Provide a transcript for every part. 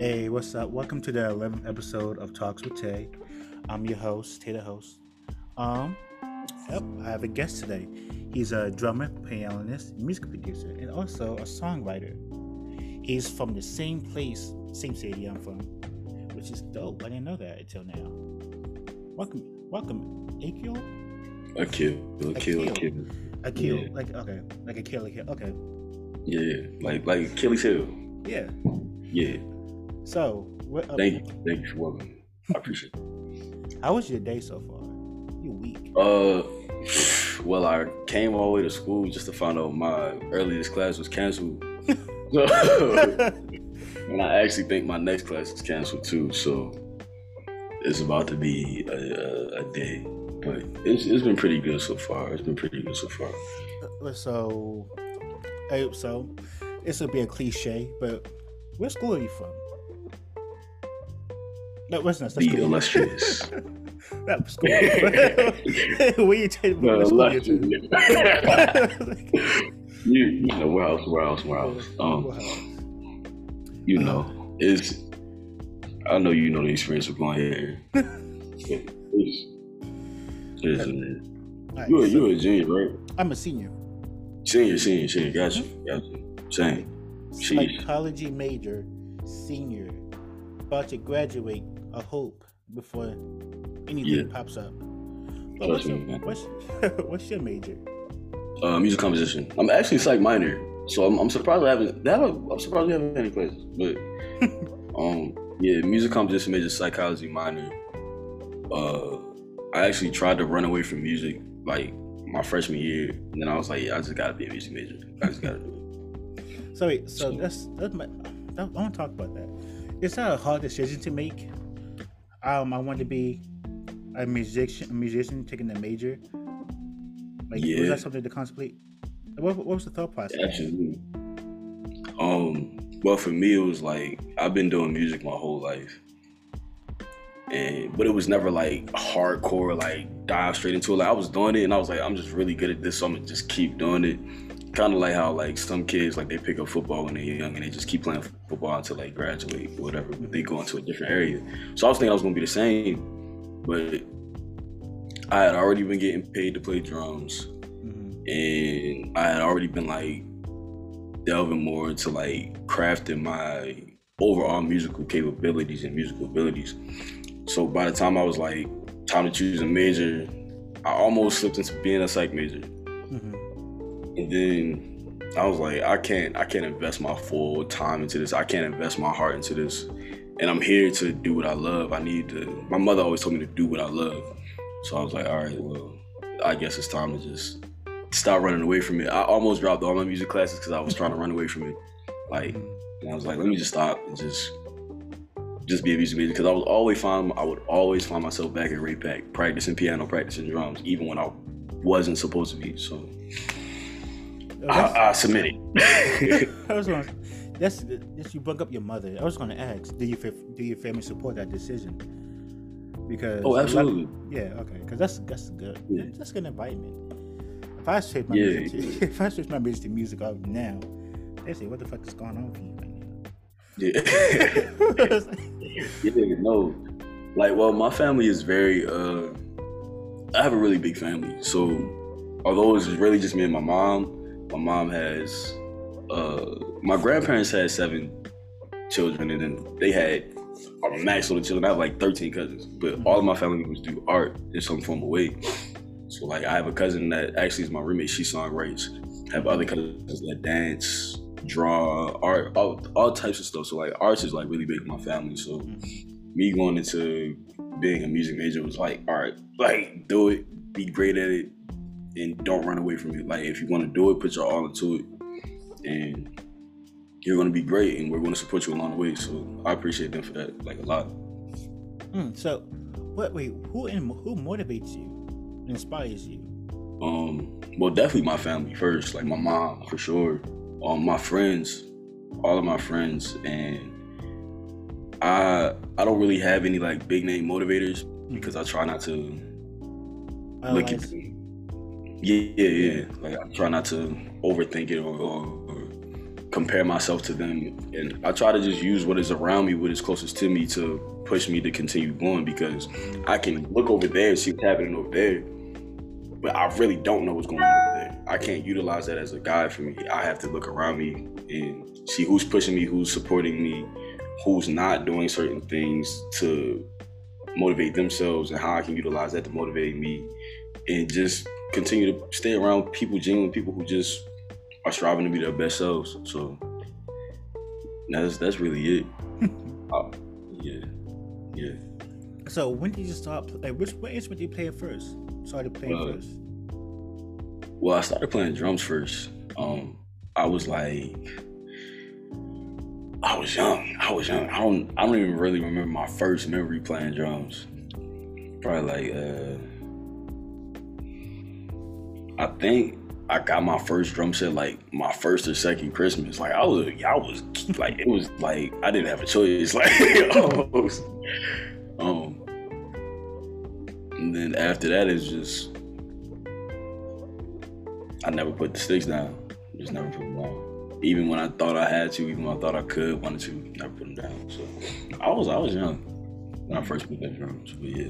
Hey, what's up? Welcome to the 11th episode of Talks with Tay. I'm your host, Tay the host. I have a guest today. He's a drummer, pianist, music producer, and also a songwriter. He's from the same place, same city I'm from, which is dope. I didn't know that until now. Welcome, Akeal. Akeal. Yeah. Like Akeal. Okay. Yeah, like Achilles Hill. Yeah. So, what? Thank you for welcoming. I appreciate it. How was your day so far? Your week? Well, I came all the way to school just to find out my earliest class was canceled. And I actually think my next class is canceled too. So it's about to be a day, but it's been pretty good so far. So. I hope so. This will be a cliche, but where school are you from? No, what's not? The illustrious. That school. Where you take the illustrious? You know, Morehouse. You know, I know you know the experience of going here. Right, you're a junior, right? I'm a senior. Senior, gotcha. Same. Psychology major, senior, about to graduate, I hope, before anything pops up. But what's your major? Music composition. I'm actually psych minor, so I'm surprised I haven't. I'm surprised we haven't had any classes, but music composition major, psychology minor. I actually tried to run away from music, like, my freshman year, and then I was like, I just gotta be a music major. I just gotta do it. So wait, I want to talk about that. It's not a hard decision to make. I wanted to be a musician taking a major. Was that something to contemplate? What was the thought process? Absolutely. Well, for me, it was like I've been doing music my whole life. But it was never like hardcore, like dive straight into it. Like I was doing it and I was like, I'm just really good at this, so I'm gonna just keep doing it. Kind of like how like some kids, like they pick up football when they're young and they just keep playing football until like graduate or whatever, but they go into a different area. So I was thinking I was gonna be the same, but I had already been getting paid to play drums and I had already been like delving more into like crafting my overall musical capabilities and musical abilities. So by the time I was like, time to choose a major, I almost slipped into being a psych major. And then I was like, I can't invest my full time into this. I can't invest my heart into this. And I'm here to do what I love. My mother always told me to do what I love. So I was like, all right, well, I guess it's time to just stop running away from it. I almost dropped all my music classes because I was trying to run away from it. Like, and I was like, let me just stop and just be a music major, because I would always find myself back at Ray Pack, practicing piano, practicing drums, even when I wasn't supposed to be. So I submitted. You bug up your mother. I was going to ask, do your family support that decision? Because absolutely. Because that's good. Yeah. That's a good environment. If I switch my major to music out now, they say, what the fuck is going on for you? My family is very I have a really big family, so although it's really just me and my mom has my grandparents had 7 children, and then they had a max load of children. I have like 13 cousins, but all of my family members do art in some form of way. So like I have a cousin that actually is my roommate, she songwrites. I have other cousins that dance, draw, art, all types of stuff. So like arts is like really big in my family. So me going into being a music major was like, all right, like do it, be great at it, and don't run away from it. Like if you want to do it, put your all into it, and you're going to be great, and we're going to support you along the way. So I appreciate them for that, like a lot. So who motivates you, inspires you? Well, definitely my family first, like my mom for sure. My friends, all of my friends, and I don't really have any like big name motivators because I try not to look at them. Like I try not to overthink it or compare myself to them, and I try to just use what is around me, what is closest to me, to push me to continue going, because I can look over there and see what's happening over there, but I really don't know what's going on over there. I can't utilize that as a guide for me. I have to look around me and see who's pushing me, who's supporting me, who's not doing certain things to motivate themselves, and how I can utilize that to motivate me, and just continue to stay around people, genuine people who just are striving to be their best selves. So that's really it. Yeah. So when did you start? Like, what instrument did you play first? Well, I started playing drums first. I was young. I don't even really remember my first memory playing drums. Probably I think I got my first drum set like my first or second Christmas. Like I was like I didn't have a choice. Like almost. And then after that, it's just I never put the sticks down. Just never put them down. Even when I thought I had to, even when I thought I could, wanted to, never put them down. So I was young when I first put that drums. But yeah.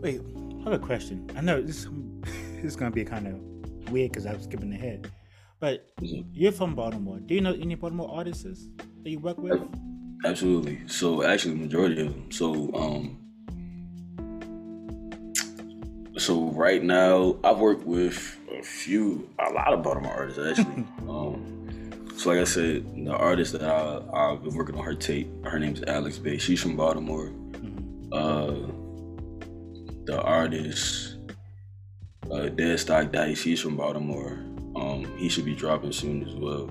Wait, I have a question. I know this is gonna be kind of weird because I was skipping ahead, but you're from Baltimore. Do you know any Baltimore artists that you work with? Absolutely. So actually, the majority of them. So right now, I've worked with a lot of Baltimore artists actually. So like I said, the artist that I've been working on her tape, her name's Alex Bay. She's from Baltimore. The artist. Deadstock Dice, he's from Baltimore. He should be dropping soon as well.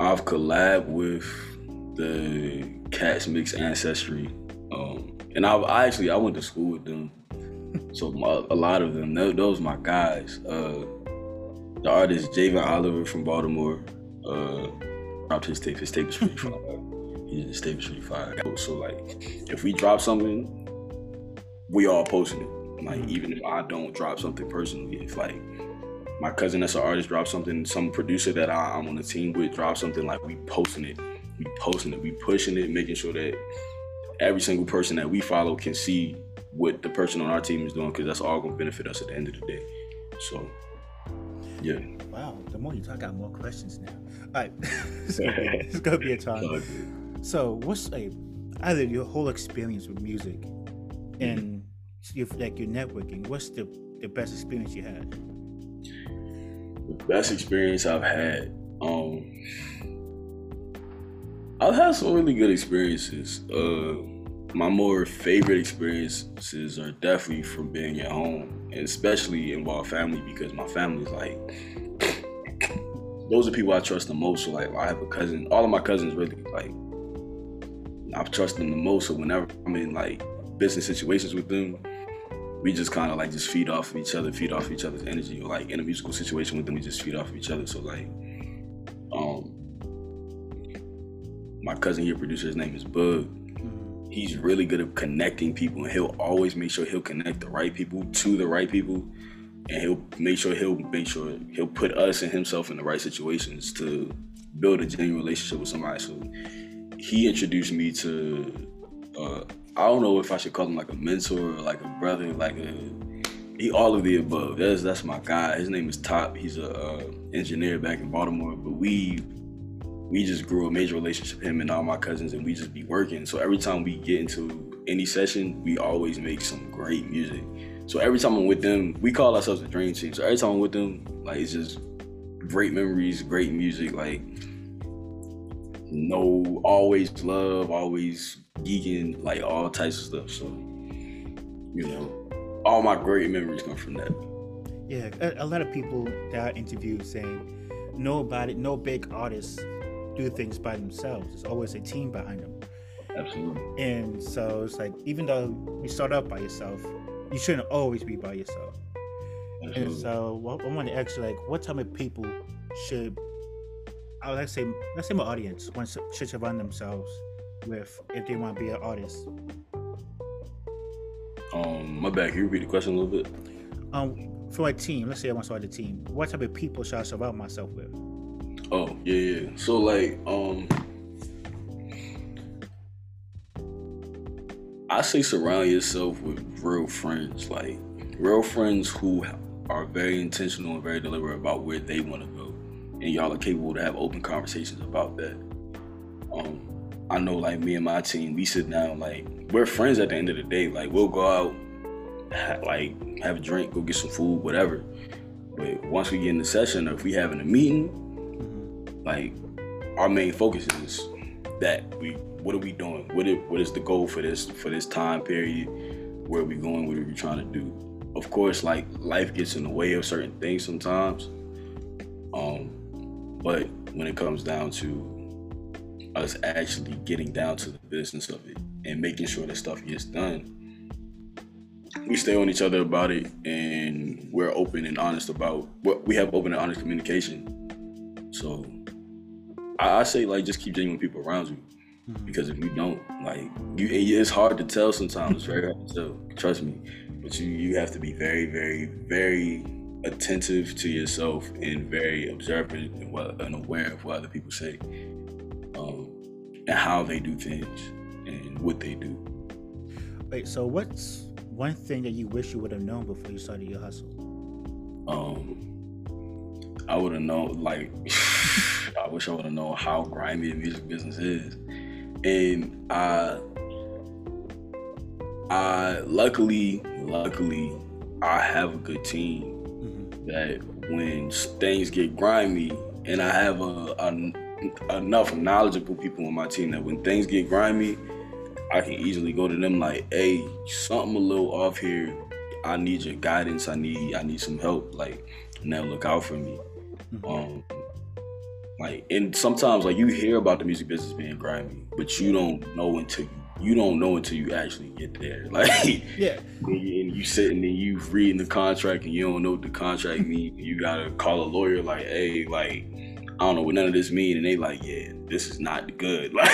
I've collabed with the Cats Mix Ancestry, and I went to school with them, so a lot of them, those my guys. The artist Javon Oliver from Baltimore dropped his tape, Staple Street Five. He did Staple Street Five. So like, if we drop something, we all posting it. Like, even if I don't drop something personally, if like my cousin that's an artist drops something, some producer that I'm on a team with drops something, like we posting it, we pushing it, making sure that every single person that we follow can see what the person on our team is doing, because that's all gonna benefit us at the end of the day. So, yeah. Wow, the more you talk, I got more questions now. All right, it's gonna be a time. So, what's either your whole experience with music and your networking, what's the best experience you had? The best experience I've had, I've had some really good experiences. My more favorite experiences are definitely from being at home, and especially involved family, because my family's like, those are people I trust the most. So like, I have a cousin, all of my cousins really, like, I trust them the most. So whenever I'm in like business situations with them, we just kind of like just feed off each other's energy. Or like in a musical situation with them, we just feed off of each other. So like, my cousin here, producer, his name is Bug. He's really good at connecting people, and he'll always make sure he'll connect the right people to the right people, and he'll put us and himself in the right situations to build a genuine relationship with somebody. So he introduced me to I don't know if I should call him like a mentor or like a brother, all of the above. That's my guy. His name is Top. He's a engineer back in Baltimore, but we just grew a major relationship, him and all my cousins, and we just be working. So every time we get into any session, we always make some great music. So every time I'm with them, we call ourselves a dream team. So every time I'm with them, like, it's just great memories, great music, like, no, always love, always geeking, like all types of stuff. So, you know, all my great memories come from that. Yeah, a lot of people that I interviewed saying no big artists do things by themselves. There's always a team behind them. Absolutely. And so it's like, even though you start out by yourself, you shouldn't always be by yourself. Absolutely. And so I want to ask you, like, what type of people should let's say my audience wants to surround themselves with if they want to be an artist? My bad, can you repeat the question a little bit? for a team, let's say I want to start a team, what type of people should I surround myself with? Oh, yeah. So, like, I say surround yourself with real friends. Like, real friends who are very intentional and very deliberate about where they want to go. And y'all are capable to have open conversations about that. I know, like, me and my team, we sit down, like, we're friends at the end of the day. Like, we'll go out, like, have a drink, go get some food, whatever. But once we get in the session, or if we having a meeting, like, our main focus is that what are we doing? What is the goal for this time period? Where are we going? What are we trying to do? Of course, like, life gets in the way of certain things sometimes. But when it comes down to us actually getting down to the business of it and making sure that stuff gets done, we stay on each other about it, and we're open and honest about what we have, open and honest communication. So I say, like, just keep genuine people around you. Because if you don't, like, it's hard to tell sometimes. It's very hard to tell. Trust me. But you have to be very, very, very attentive to yourself and very observant and aware of what other people say, and how they do things and what they do. Wait, so what's one thing that you wish you would have known before you started your hustle? I would have known, like, I wish I would have known how grimy the music business is. And I luckily, I have a good team that when things get grimy, and I have enough knowledgeable people on my team that when things get grimy, I can easily go to them like, hey, something a little off here. I need your guidance. I need some help. Like, and they'll look out for me. Like, and sometimes, like, you hear about the music business being grimy, but you don't know until you actually get there. Like, yeah. And you sitting and you reading the contract and you don't know what the contract means. You gotta call a lawyer like, hey, like, I don't know what none of this mean. And they like, yeah, this is not good. Like,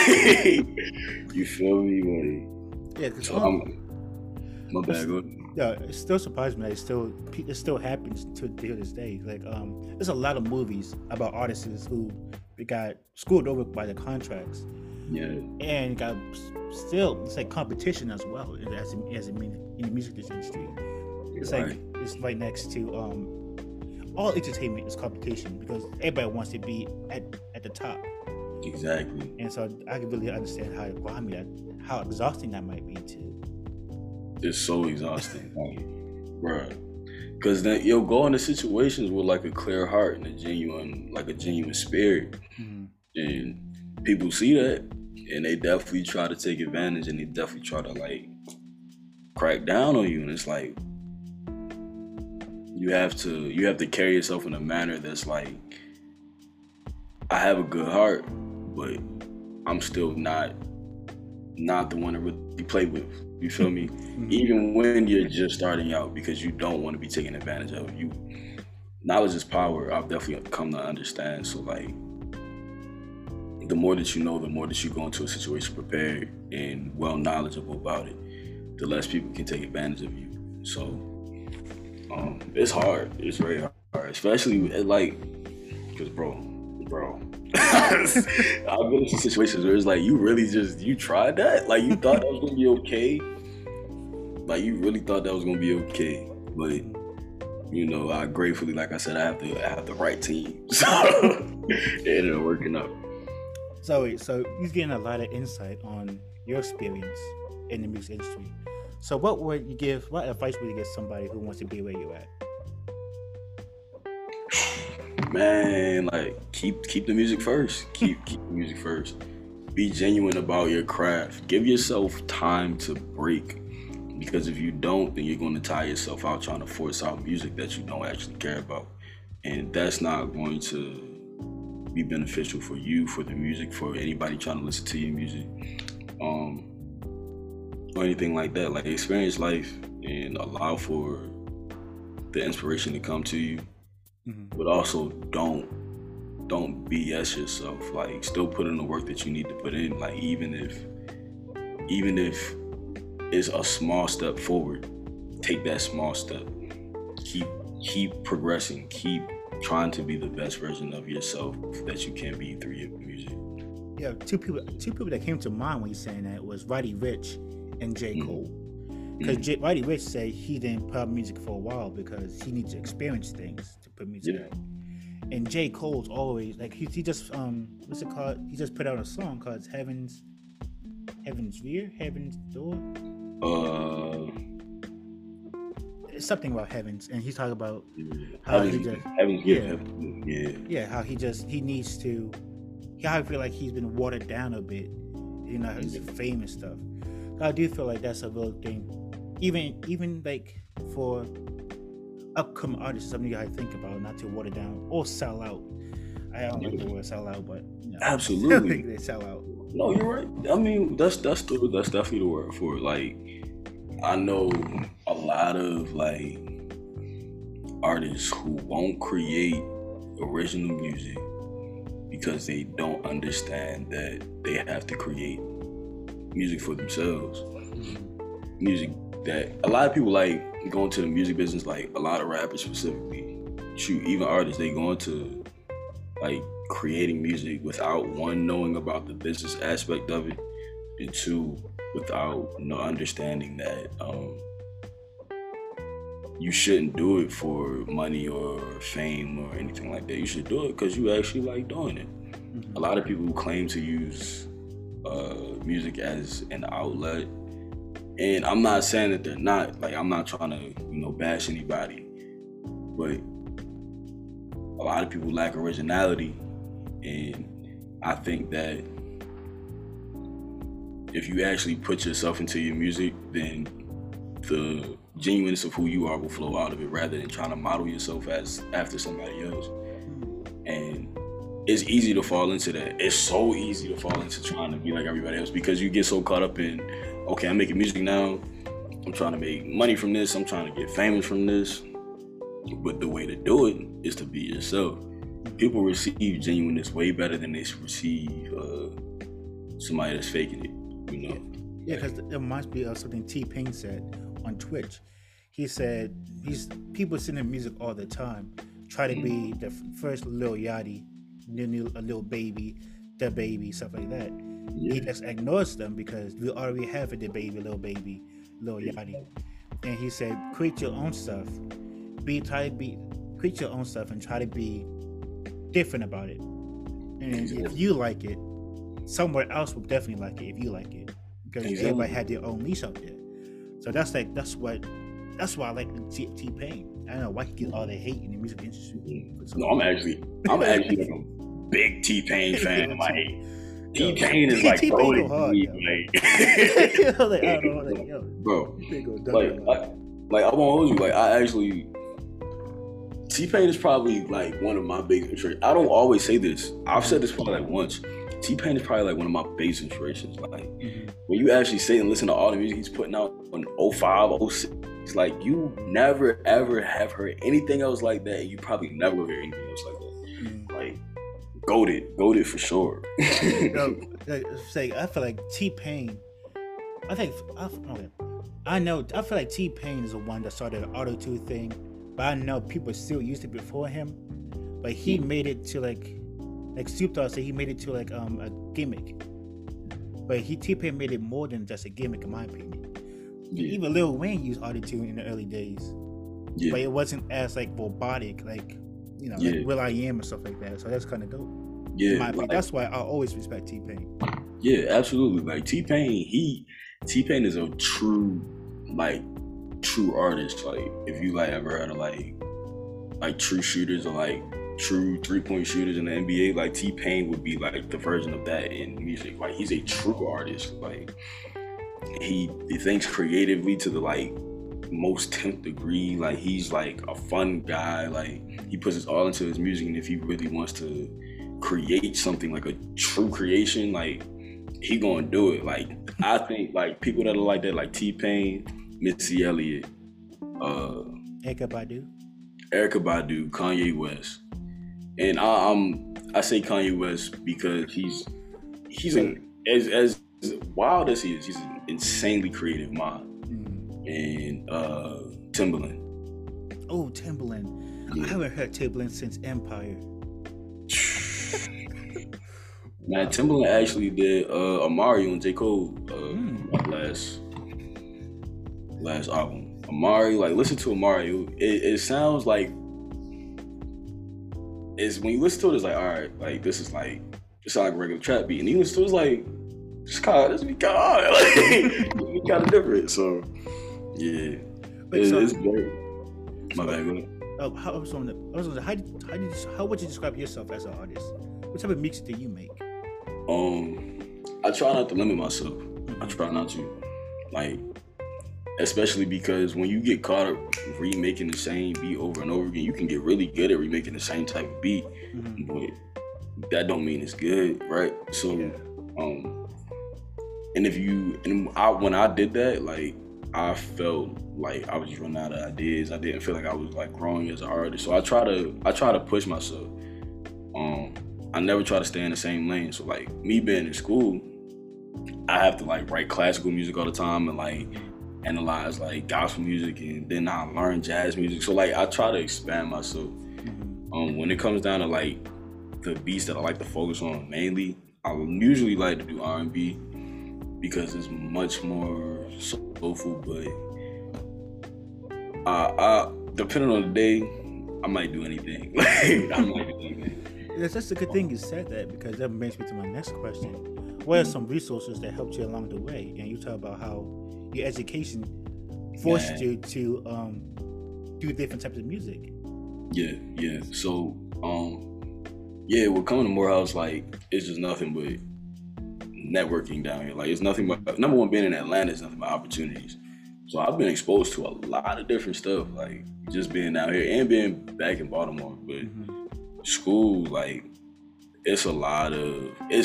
you feel me? Man? Yeah. Cause so my bad. Go ahead. Yeah, it still surprised me that it still happens to this day. Like, there's a lot of movies about artists who got screwed over by the contracts. Yeah. And got still, it's like competition as well as in the music industry. It's right. Like, it's right next to all entertainment is competition because everybody wants to be at the top. Exactly. And so I can really understand how exhausting that might be too. It's so exhausting, bro. Because then you'll go into situations with like a clear heart and a genuine spirit, and people see that, and they definitely try to take advantage, and they definitely try to like crack down on you. And it's like you have to carry yourself in a manner that's like, I have a good heart, but I'm still not the one to really play with. You feel me? Even when you're just starting out, because you don't want to be taken advantage of. You, knowledge is power. I've definitely come to understand. So like, the more that you know, the more that you go into a situation prepared and well knowledgeable about it, the less people can take advantage of you. So it's hard. It's very hard, especially like, because bro. I've been in some situations where it's like, you really just, you tried that? Like, you thought that was going to be okay? Like, you really thought that was going to be okay? But, you know, I gratefully, like I said, I have the right team. So, it ended up working out. Zoe, so you're getting a lot of insight on your experience in the music industry. So what advice would you give somebody who wants to be where you're at? Man, like, keep the music first. Keep the music first. Be genuine about your craft. Give yourself time to break, because if you don't, then you're going to tire yourself out trying to force out music that you don't actually care about, and that's not going to be beneficial for you, for the music, for anybody trying to listen to your music, or anything like that. Like, experience life and allow for the inspiration to come to you. But also don't BS yourself. Like, still put in the work that you need to put in. Like, even if it's a small step forward, take that small step. Keep keep progressing, keep trying to be the best version of yourself that you can be through your music. Yeah, two people that came to mind when you're saying that was Roddy Rich and J. Cole. Because Roddy Rich said he didn't put out music for a while because he needs to experience things to put music out. And J. Cole's always like he just what's it called? He just put out a song called Heaven's Rear, Heaven's Door. It's something about heavens, and he's talking about how he just how he needs to. I feel like he's been watered down a bit, you know, his fame and stuff. I do feel like that's a real thing, even like for upcoming artists, something you gotta think about, not to water down or sell out. I don't like the word sell out, but you know, absolutely, I think they sell out. No, you're right. I mean, that's definitely the word for it. Like, I know a lot of like artists who won't create original music because they don't understand that they have to create music for themselves. Music that a lot of people like going to the music business, like a lot of rappers specifically, even artists, they go into like creating music without one, knowing about the business aspect of it, and two, without understanding that you shouldn't do it for money or fame or anything like that. You should do it because you actually like doing it. Mm-hmm. A lot of people who claim to use music as an outlet, and I'm not saying that they're not, like, I'm not trying to bash anybody, but a lot of people lack originality, and I think that if you actually put yourself into your music, then the genuineness of who you are will flow out of it, rather than trying to model yourself after somebody else. And it's easy to fall into that. It's so easy to fall into trying to be like everybody else, because you get so caught up in, okay, I'm making music now, I'm trying to make money from this, I'm trying to get famous from this. But the way to do it is to be yourself. People receive genuineness way better than they receive somebody that's faking it, you know? Yeah, because it reminds me of something T-Pain said on Twitch. He said, people send him music all the time, try to be the first Lil Yachty, a Lil Baby, Da Baby, stuff like that. Yeah. He just ignores them because we already have a Da Baby, Lil Yachty. And he said, create your own stuff. Create your own stuff and try to be different about it. And if you like it, somewhere else will definitely like it if you like it. Because everybody had their own niche out there. So that's why I like T-Pain. I don't know why he gets all the hate in the music industry. No, I'm actually like a big T-Pain fan. Like, T-Pain is like T-Pain hard, Like, I won't hold you. Like, T-Pain is probably like one of my biggest inspirations. I don't always say this. I've said this probably like once. T-Pain is probably like one of my biggest inspirations. Like, when you actually sit and listen to all the music he's putting out on 05, 06, it's like you never ever have heard anything else like that, and you probably never will hear anything else like that. Like, goated for sure. I feel like T-Pain, I feel like T-Pain is the one that started the auto-tune thing, but I know people still used it before him. But he made it to like Snoop Dogg said, he made it to like a gimmick. But T-Pain made it more than just a gimmick, in my opinion. Yeah. Even Lil Wayne used auto-tune in the early days, but it wasn't as like robotic, like like Will I Am or stuff like that. So that's kind of dope. Yeah, that's why I always respect T-Pain. Yeah, absolutely. Like T-Pain is a true artist. Like, if you ever heard of like true shooters or like true 3-point shooters in the NBA, like T-Pain would be like the version of that in music. Like, he's a true artist. Like, he thinks creatively to the like most 10th degree. Like, he's like a fun guy. Like, he puts his all into his music, and if he really wants to create something like a true creation, like, he gonna do it. Like, I think like people that are like that, like T-Pain, Missy Elliott, Erykah Badu, Kanye West. And I say Kanye West because he's as wild as he is, he's an insanely creative mind. And Timbaland. Oh, Timbaland. Yeah. I haven't heard Timbaland since Empire. Now, Timbaland actually did Amari on J. Cole last album. Amari, like, listen to Amari. It sounds like, it's when you listen to it, it's like, all right, like, this is like, it sounds like a regular trap beat. And you listen to it, it's like, it's kind of, this all right. Like, it's kind of different. So, yeah. It's great. My bad. How would you describe yourself as an artist? What type of mix do you make? I try not to limit myself. I try not to, like, especially because when you get caught up remaking the same beat over and over again, you can get really good at remaking the same type of beat, but that don't mean it's good, right? So, yeah. When I did that, like, I felt like I was running out of ideas. I didn't feel like I was like growing as an artist. So I try to push myself. I never try to stay in the same lane. So like me being in school, I have to like write classical music all the time and like analyze like gospel music, and then I learn jazz music. So like I try to expand myself. When it comes down to like the beats that I like to focus on mainly, I usually like to do R&B because it's much more soulful, but depending on the day, I might do anything. That's the good thing you said that, because that brings me to my next question. What are some resources that helped you along the way? And you talk about how your education forced you to do different types of music. Yeah. So, well, coming to Morehouse, like, it's just nothing but networking down here. Like, it's nothing but, number one, being in Atlanta is nothing but opportunities. So I've been exposed to a lot of different stuff, like, just being down here and being back in Baltimore. But school, like, it's a lot of, I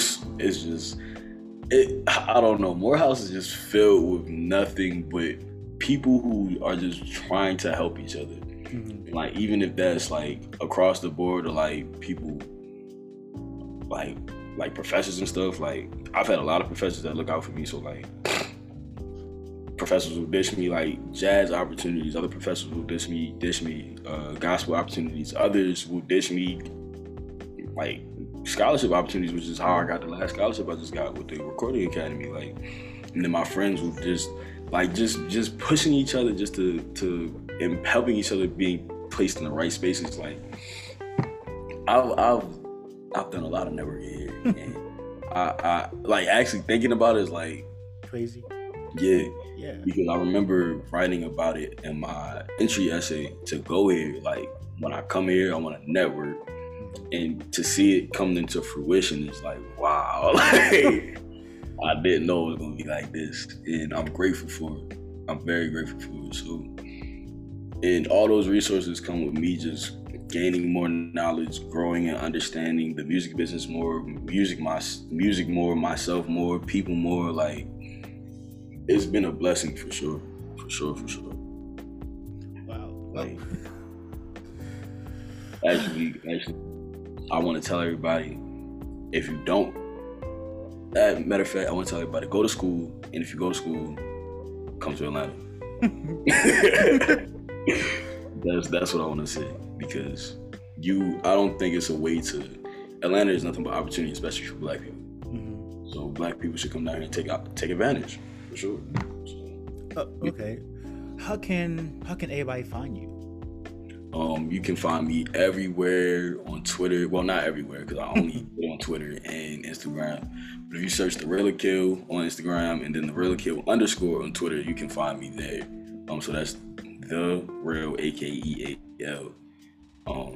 don't know, Morehouse is just filled with nothing but people who are just trying to help each other. Like, even if that's, like, across the board or, like, people, like professors and stuff. Like, I've had a lot of professors that look out for me. So like professors will dish me like jazz opportunities, other professors will dish me gospel opportunities, others will dish me like scholarship opportunities, which is how I got the last scholarship I just got with the Recording Academy. Like, and then my friends will just pushing each other just to and helping each other being placed in the right spaces. Like I've done a lot of networking here, and I like actually thinking about it is like crazy. Yeah. Because I remember writing about it in my entry essay to go here. Like when I come here, I want to network, and to see it come into fruition is like wow. Like, I didn't know it was gonna be like this, and I'm grateful for it. I'm very grateful for it. So, and all those resources come with me just gaining more knowledge, growing and understanding the music business more, music more, myself more, people more. Like, it's been a blessing for sure. Wow. Like, actually, I want to tell everybody, if you don't, as a matter of fact, I want to tell everybody, go to school, and if you go to school, come to Atlanta. That's what I want to say. Because I don't think it's a way to. Atlanta is nothing but opportunity, especially for Black people. So Black people should come down here and take advantage, for sure. Okay, how can everybody find you? You can find me everywhere on Twitter. Well, not everywhere, because I only go on Twitter and Instagram. But if you search The Real Akeal on Instagram and then The Real Akeal _ on Twitter, you can find me there. So that's The Real Akeal. Well,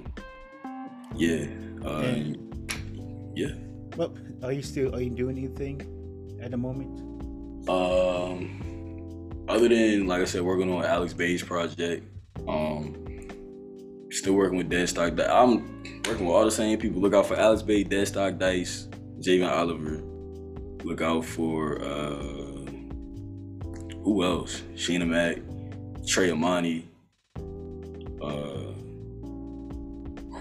are you doing anything at the moment? Other than, like I said, working on Alex Bay's project, still working with Deadstock Dice. I'm working with all the same people. Look out for Alex Bay, Deadstock Dice, Javon Oliver. Look out for who else? Sheena Mack, Trey Amani.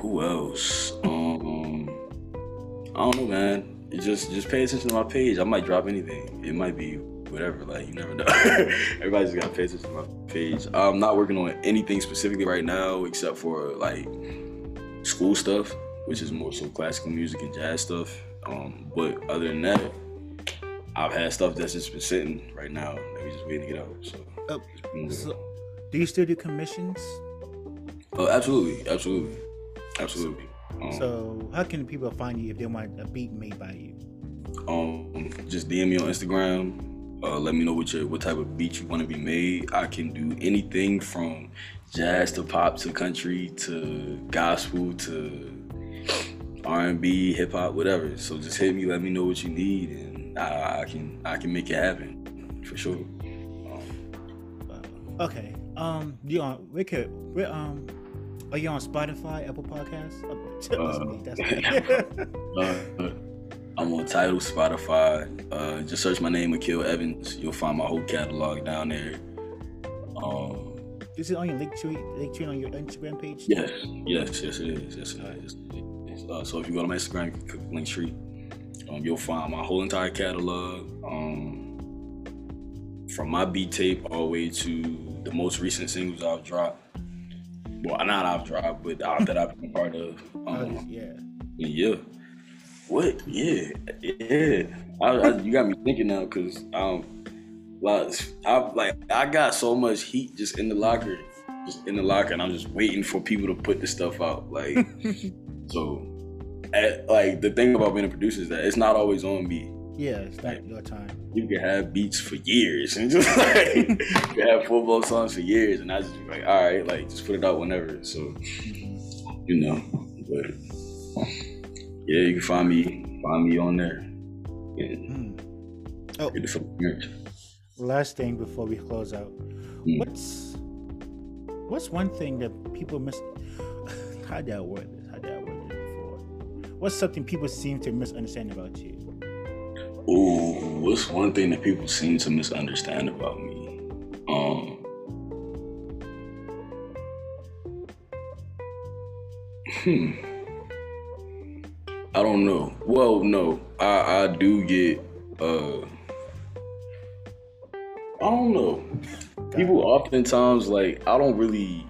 Who else? I don't know, man. Just pay attention to my page. I might drop anything. It might be whatever, like, you never know. Everybody just gotta pay attention to my page. I'm not working on anything specifically right now except for like school stuff, which is more so classical music and jazz stuff. But other than that, I've had stuff that's just been sitting right now that we just waiting to get out. So do you still do commissions? Oh, absolutely. So how can people find you if they want a beat made by you? Just DM me on Instagram. Let me know what type of beat you want to be made. I can do anything from jazz to pop to country to gospel to R&B, hip hop, whatever. So just hit me. Let me know what you need, and I can make it happen for sure. Okay. Are you on Spotify, Apple Podcasts? I'm on Tidal, Spotify. Just search my name, Akeal Evans. You'll find my whole catalog down there. Is it on your Linktree on your Instagram page? Yes, it is. So if you go to my Instagram, you can click Linktree. You'll find my whole entire catalog. From my beat tape all the way to the most recent singles I've dropped. Well, not I've dropped, but that I've been part of. You got me thinking now, because I got so much heat just in the locker, and I'm just waiting for people to put this stuff out. Like, the thing about being a producer is that it's not always on beat. Yeah, it's not your time. You can have beats for years, and just you can have full blown songs for years, and I just be like, all right, like, just put it out whenever. So, you know, but. Yeah, you can find me on there. Last thing before we close out, what's one thing that people miss? How did I word this before? What's something people seem to misunderstand about you? Ooh, what's one thing that people seem to misunderstand about me? I don't know. Well, no, I do get, I don't know. People oftentimes, like, I don't really,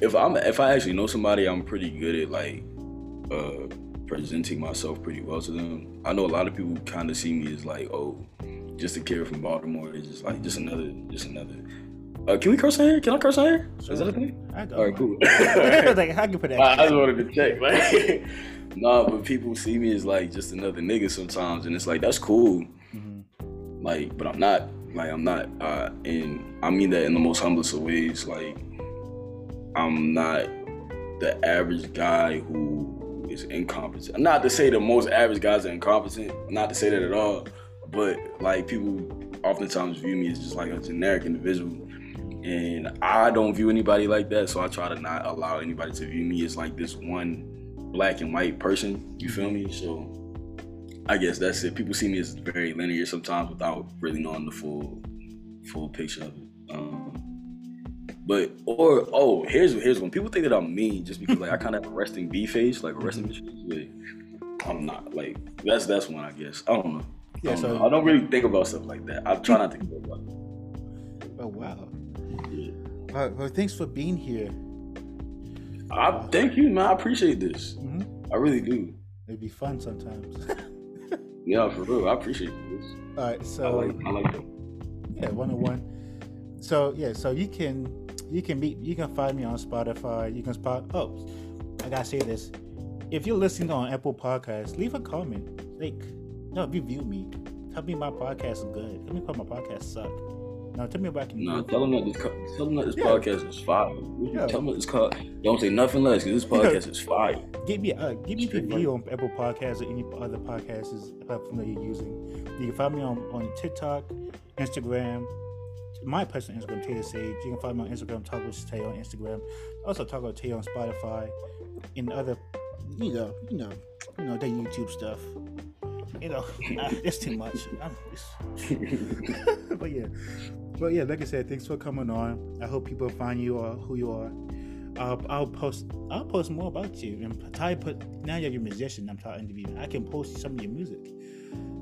if I actually know somebody, I'm pretty good at like, presenting myself pretty well to them. I know a lot of people kind of see me as like, oh, just a kid from Baltimore is just like, just another. Can we curse on here? Can I curse on here? Sure. Is that a thing? All right, cool. Like, how can you put that? I just wanted to check. Like, but people see me as like just another nigga sometimes, and it's like, that's cool. Mm-hmm. Like, but I'm not. Like, I'm not. And I mean that in the most humblest of ways. Like, I'm not the average guy who is incompetent. Not to say the most average guys are incompetent. Not to say that at all. But like, people oftentimes view me as just like a generic individual. And I don't view anybody like that, so I try to not allow anybody to view me as like this one black and white person, you feel me? So I guess that's it. People see me as very linear sometimes without really knowing the full picture of it. Here's one. People think that I'm mean just because like I kind of have a resting B face, like a resting bitch face, but I'm not. Like, that's one, I guess. I don't know. I don't really think about stuff like that. I try not to think about it. Oh, wow. Well, thanks for being here. I thank you, man. I appreciate this. Mm-hmm. I really do. It'd be fun sometimes. Yeah, for real. I appreciate this. All right, so I like that. Yeah, 101. So yeah, so you can find me on Spotify. You can I gotta say this. If you're listening on Apple Podcasts, leave a comment. Review me. Tell me my podcast is good. Tell me how my podcast sucks. Now tell me about it. No, tell them that this podcast is fire. Tell them what it's called. Don't say nothing less, because this podcast is fire. Give me a review on Apple Podcasts or any other podcasts platform that you're using. You can find me on TikTok, Instagram, my personal Instagram, Tay the Sage. You can find me on Instagram, Talk with Tay on Instagram. Also Talk with Tay on Spotify, and other, the YouTube stuff. It's too much. But yeah, like I said, thanks for coming on. I hope people find you or who you are. I'll post more about you, and now you're a musician. I'm talking to you. I can post some of your music.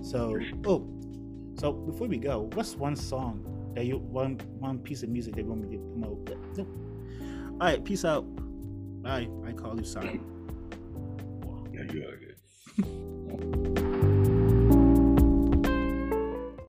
So before we go, what's one song that you one piece of music that you want me to promote? Nope. All right, peace out. Bye. I call you Simon. Yeah, you are good.